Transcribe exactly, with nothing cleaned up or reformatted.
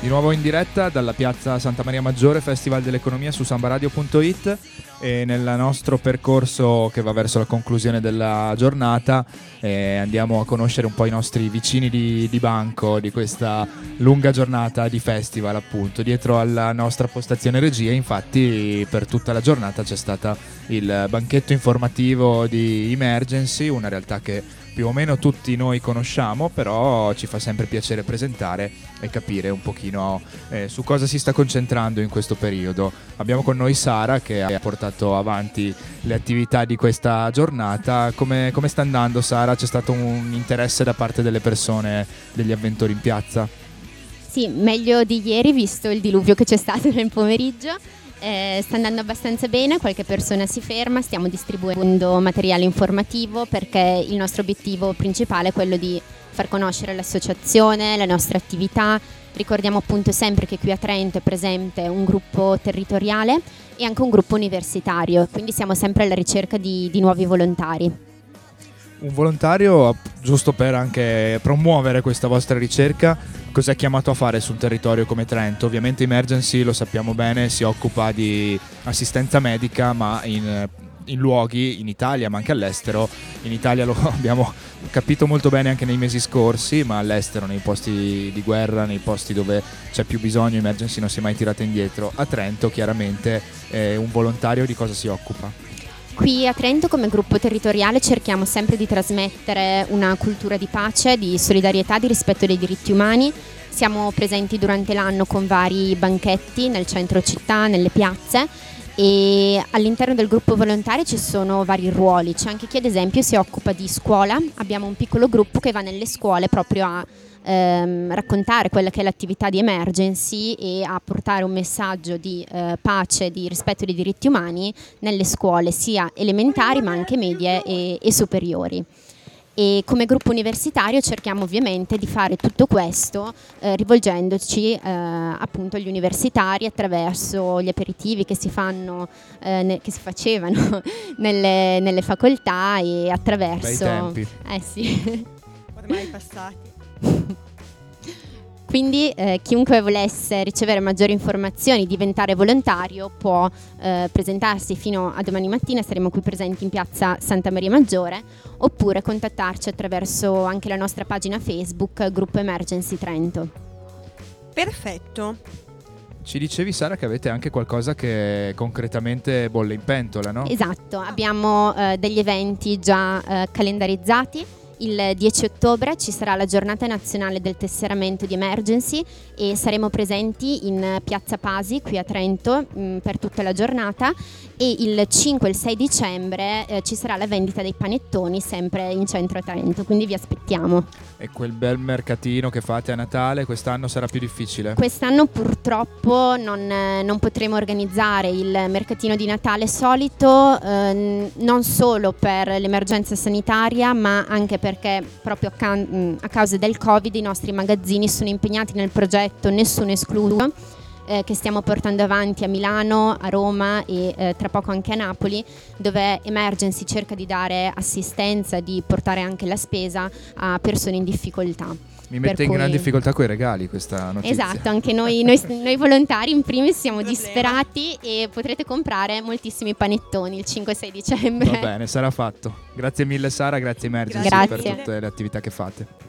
Di nuovo in diretta dalla Piazza Santa Maria Maggiore, Festival dell'Economia su sambaradio punto it, e nel nostro percorso che va verso la conclusione della giornata eh, andiamo a conoscere un po' i nostri vicini di, di banco di questa lunga giornata di festival, appunto. Dietro alla nostra postazione regia, infatti, per tutta la giornata c'è stata il banchetto informativo di Emergency, una realtà che più o meno tutti noi conosciamo, però ci fa sempre piacere presentare e capire un pochino eh, su cosa si sta concentrando in questo periodo. Abbiamo con noi Sara, che ha portato avanti le attività di questa giornata. Come, come sta andando, Sara? C'è stato un interesse da parte delle persone, degli avventori in piazza? Sì, meglio di ieri, visto il diluvio che c'è stato nel pomeriggio. Eh, sta andando abbastanza bene, qualche persona si ferma, stiamo distribuendo materiale informativo perché il nostro obiettivo principale è quello di far conoscere l'associazione, la nostra attività. Ricordiamo appunto sempre che qui a Trento è presente un gruppo territoriale e anche un gruppo universitario, quindi siamo sempre alla ricerca di, di nuovi volontari. Un volontario, giusto per anche promuovere questa vostra ricerca, cos'è chiamato a fare su un territorio come Trento? Ovviamente Emergency, lo sappiamo bene, si occupa di assistenza medica, ma in, in luoghi, in Italia ma anche all'estero. In Italia lo abbiamo capito molto bene anche nei mesi scorsi, ma all'estero, nei posti di guerra, nei posti dove c'è più bisogno, Emergency non si è mai tirata indietro. A Trento chiaramente eh, un volontario di cosa si occupa? Qui a Trento come gruppo territoriale cerchiamo sempre di trasmettere una cultura di pace, di solidarietà, di rispetto dei diritti umani. Siamo presenti durante l'anno con vari banchetti nel centro città, nelle piazze, e all'interno del gruppo volontari ci sono vari ruoli. C'è anche chi ad esempio si occupa di scuola, abbiamo un piccolo gruppo che va nelle scuole proprio a ehm, raccontare quella che è l'attività di Emergency e a portare un messaggio di eh, pace, di rispetto dei diritti umani nelle scuole sia elementari ma anche medie e, e superiori. E come gruppo universitario cerchiamo ovviamente di fare tutto questo eh, rivolgendoci eh, appunto agli universitari attraverso gli aperitivi che si fanno, eh, ne, che si facevano nelle, nelle facoltà e attraverso... Bei tempi. Eh sì. Ormai passati. Quindi eh, chiunque volesse ricevere maggiori informazioni, diventare volontario, può eh, presentarsi fino a domani mattina, saremo qui presenti in Piazza Santa Maria Maggiore, oppure contattarci attraverso anche la nostra pagina Facebook, Gruppo Emergency Trento. Perfetto. Ci dicevi, Sara, che avete anche qualcosa che concretamente bolle in pentola, no? Esatto, abbiamo eh, degli eventi già eh, calendarizzati. Il dieci ottobre ci sarà la giornata nazionale del tesseramento di Emergency e saremo presenti in Piazza Pasi qui a Trento mh, per tutta la giornata, e il cinque e il sei dicembre eh, ci sarà la vendita dei panettoni sempre in centro a Trento, quindi vi aspettiamo. E quel bel mercatino che fate a Natale quest'anno sarà più difficile? Quest'anno purtroppo non, eh, non potremo organizzare il mercatino di Natale solito, eh, non solo per l'emergenza sanitaria ma anche per perché proprio a, can- a causa del Covid i nostri magazzini sono impegnati nel progetto Nessuno escluso eh, che stiamo portando avanti a Milano, a Roma e eh, tra poco anche a Napoli, dove Emergency cerca di dare assistenza, di portare anche la spesa a persone in difficoltà. Mi mette per in cui... gran difficoltà coi regali questa notizia. Esatto, anche noi, noi, noi volontari in primis siamo disperati e potrete comprare moltissimi panettoni il cinque e sei dicembre. Va bene, sarà fatto. Grazie mille Sara, grazie Emergency grazie. per tutte le attività che fate.